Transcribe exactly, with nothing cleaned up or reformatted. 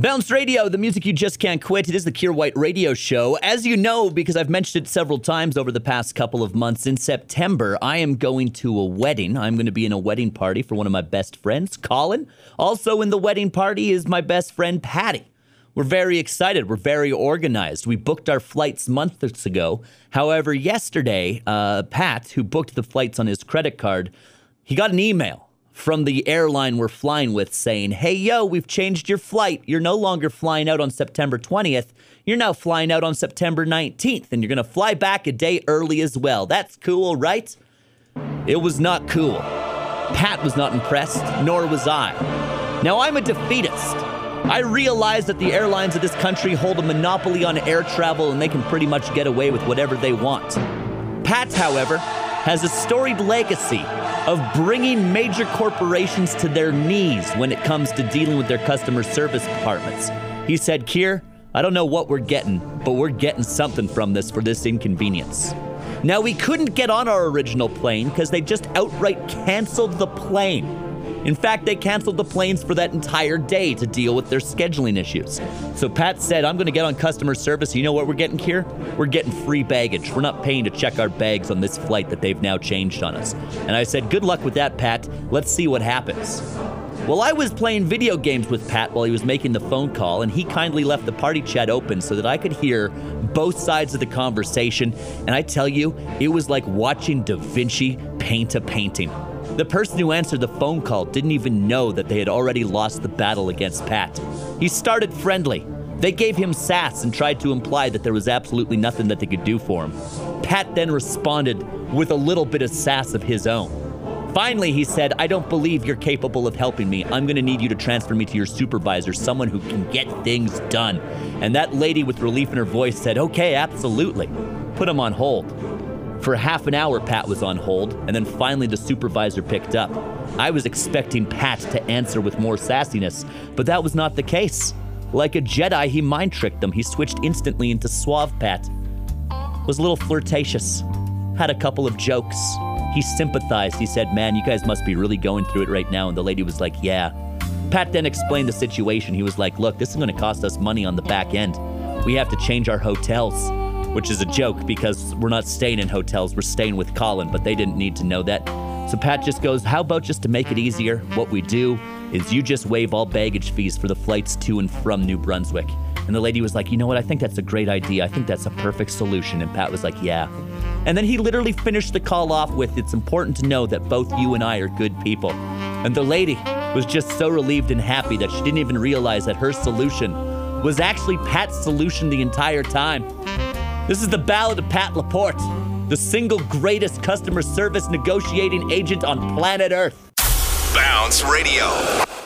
Bounce Radio, the music you just can't quit. It is the Kier White radio show. As you know, because I've mentioned it several times over the past couple of months, in September, I am going to a wedding. I'm going to be in a wedding party for one of my best friends, Colin. Also in the wedding party is my best friend, Patty. We're very excited. We're very organized. We booked our flights months ago. However, yesterday, uh, Pat, who booked the flights on his credit card, he got an email from the airline we're flying with saying, hey, yo, we've changed your flight. You're no longer flying out on September twentieth. You're now flying out on September nineteenth, and you're going to fly back a day early as well. That's cool, right? It was not cool. Pat was not impressed, nor was I. Now, I'm a defeatist. I realize that the airlines of this country hold a monopoly on air travel, and they can pretty much get away with whatever they want. Pat, however, has a storied legacy of bringing major corporations to their knees when it comes to dealing with their customer service departments. He said, Kier, I don't know what we're getting, but we're getting something from this for this inconvenience. Now, we couldn't get on our original plane because they just outright canceled the plane. In fact, they canceled the planes for that entire day to deal with their scheduling issues. So Pat said, I'm going to get on customer service. You know what we're getting, Kier? We're getting free baggage. We're not paying to check our bags on this flight that they've now changed on us. And I said, good luck with that, Pat. Let's see what happens. Well, I was playing video games with Pat while he was making the phone call, and he kindly left the party chat open so that I could hear both sides of the conversation. And I tell you, it was like watching Da Vinci paint a painting. The person who answered the phone call didn't even know that they had already lost the battle against Pat. He started friendly. They gave him sass and tried to imply that there was absolutely nothing that they could do for him. Pat then responded with a little bit of sass of his own. Finally, he said, I don't believe you're capable of helping me. I'm going to need you to transfer me to your supervisor, someone who can get things done. And that lady with relief in her voice said, okay, absolutely. Put him on hold. For half an hour, Pat was on hold, and then finally the supervisor picked up. I was expecting Pat to answer with more sassiness, but that was not the case. Like a Jedi, he mind-tricked them. He switched instantly into suave Pat. Was a little flirtatious. Had a couple of jokes. He sympathized. He said, man, you guys must be really going through it right now. And the lady was like, yeah. Pat then explained the situation. He was like, look, this is going to cost us money on the back end. We have to change our hotels. Which is a joke because we're not staying in hotels, we're staying with Colin, but they didn't need to know that. So Pat just goes, how about just to make it easier, what we do is you just waive all baggage fees for the flights to and from New Brunswick. And the lady was like, you know what, I think that's a great idea. I think that's a perfect solution. And Pat was like, yeah. And then he literally finished the call off with, it's important to know that both you and I are good people. And the lady was just so relieved and happy that she didn't even realize that her solution was actually Pat's solution the entire time. This is the ballad of Pat Laporte, the single greatest customer service negotiating agent on planet Earth. Bounce Radio.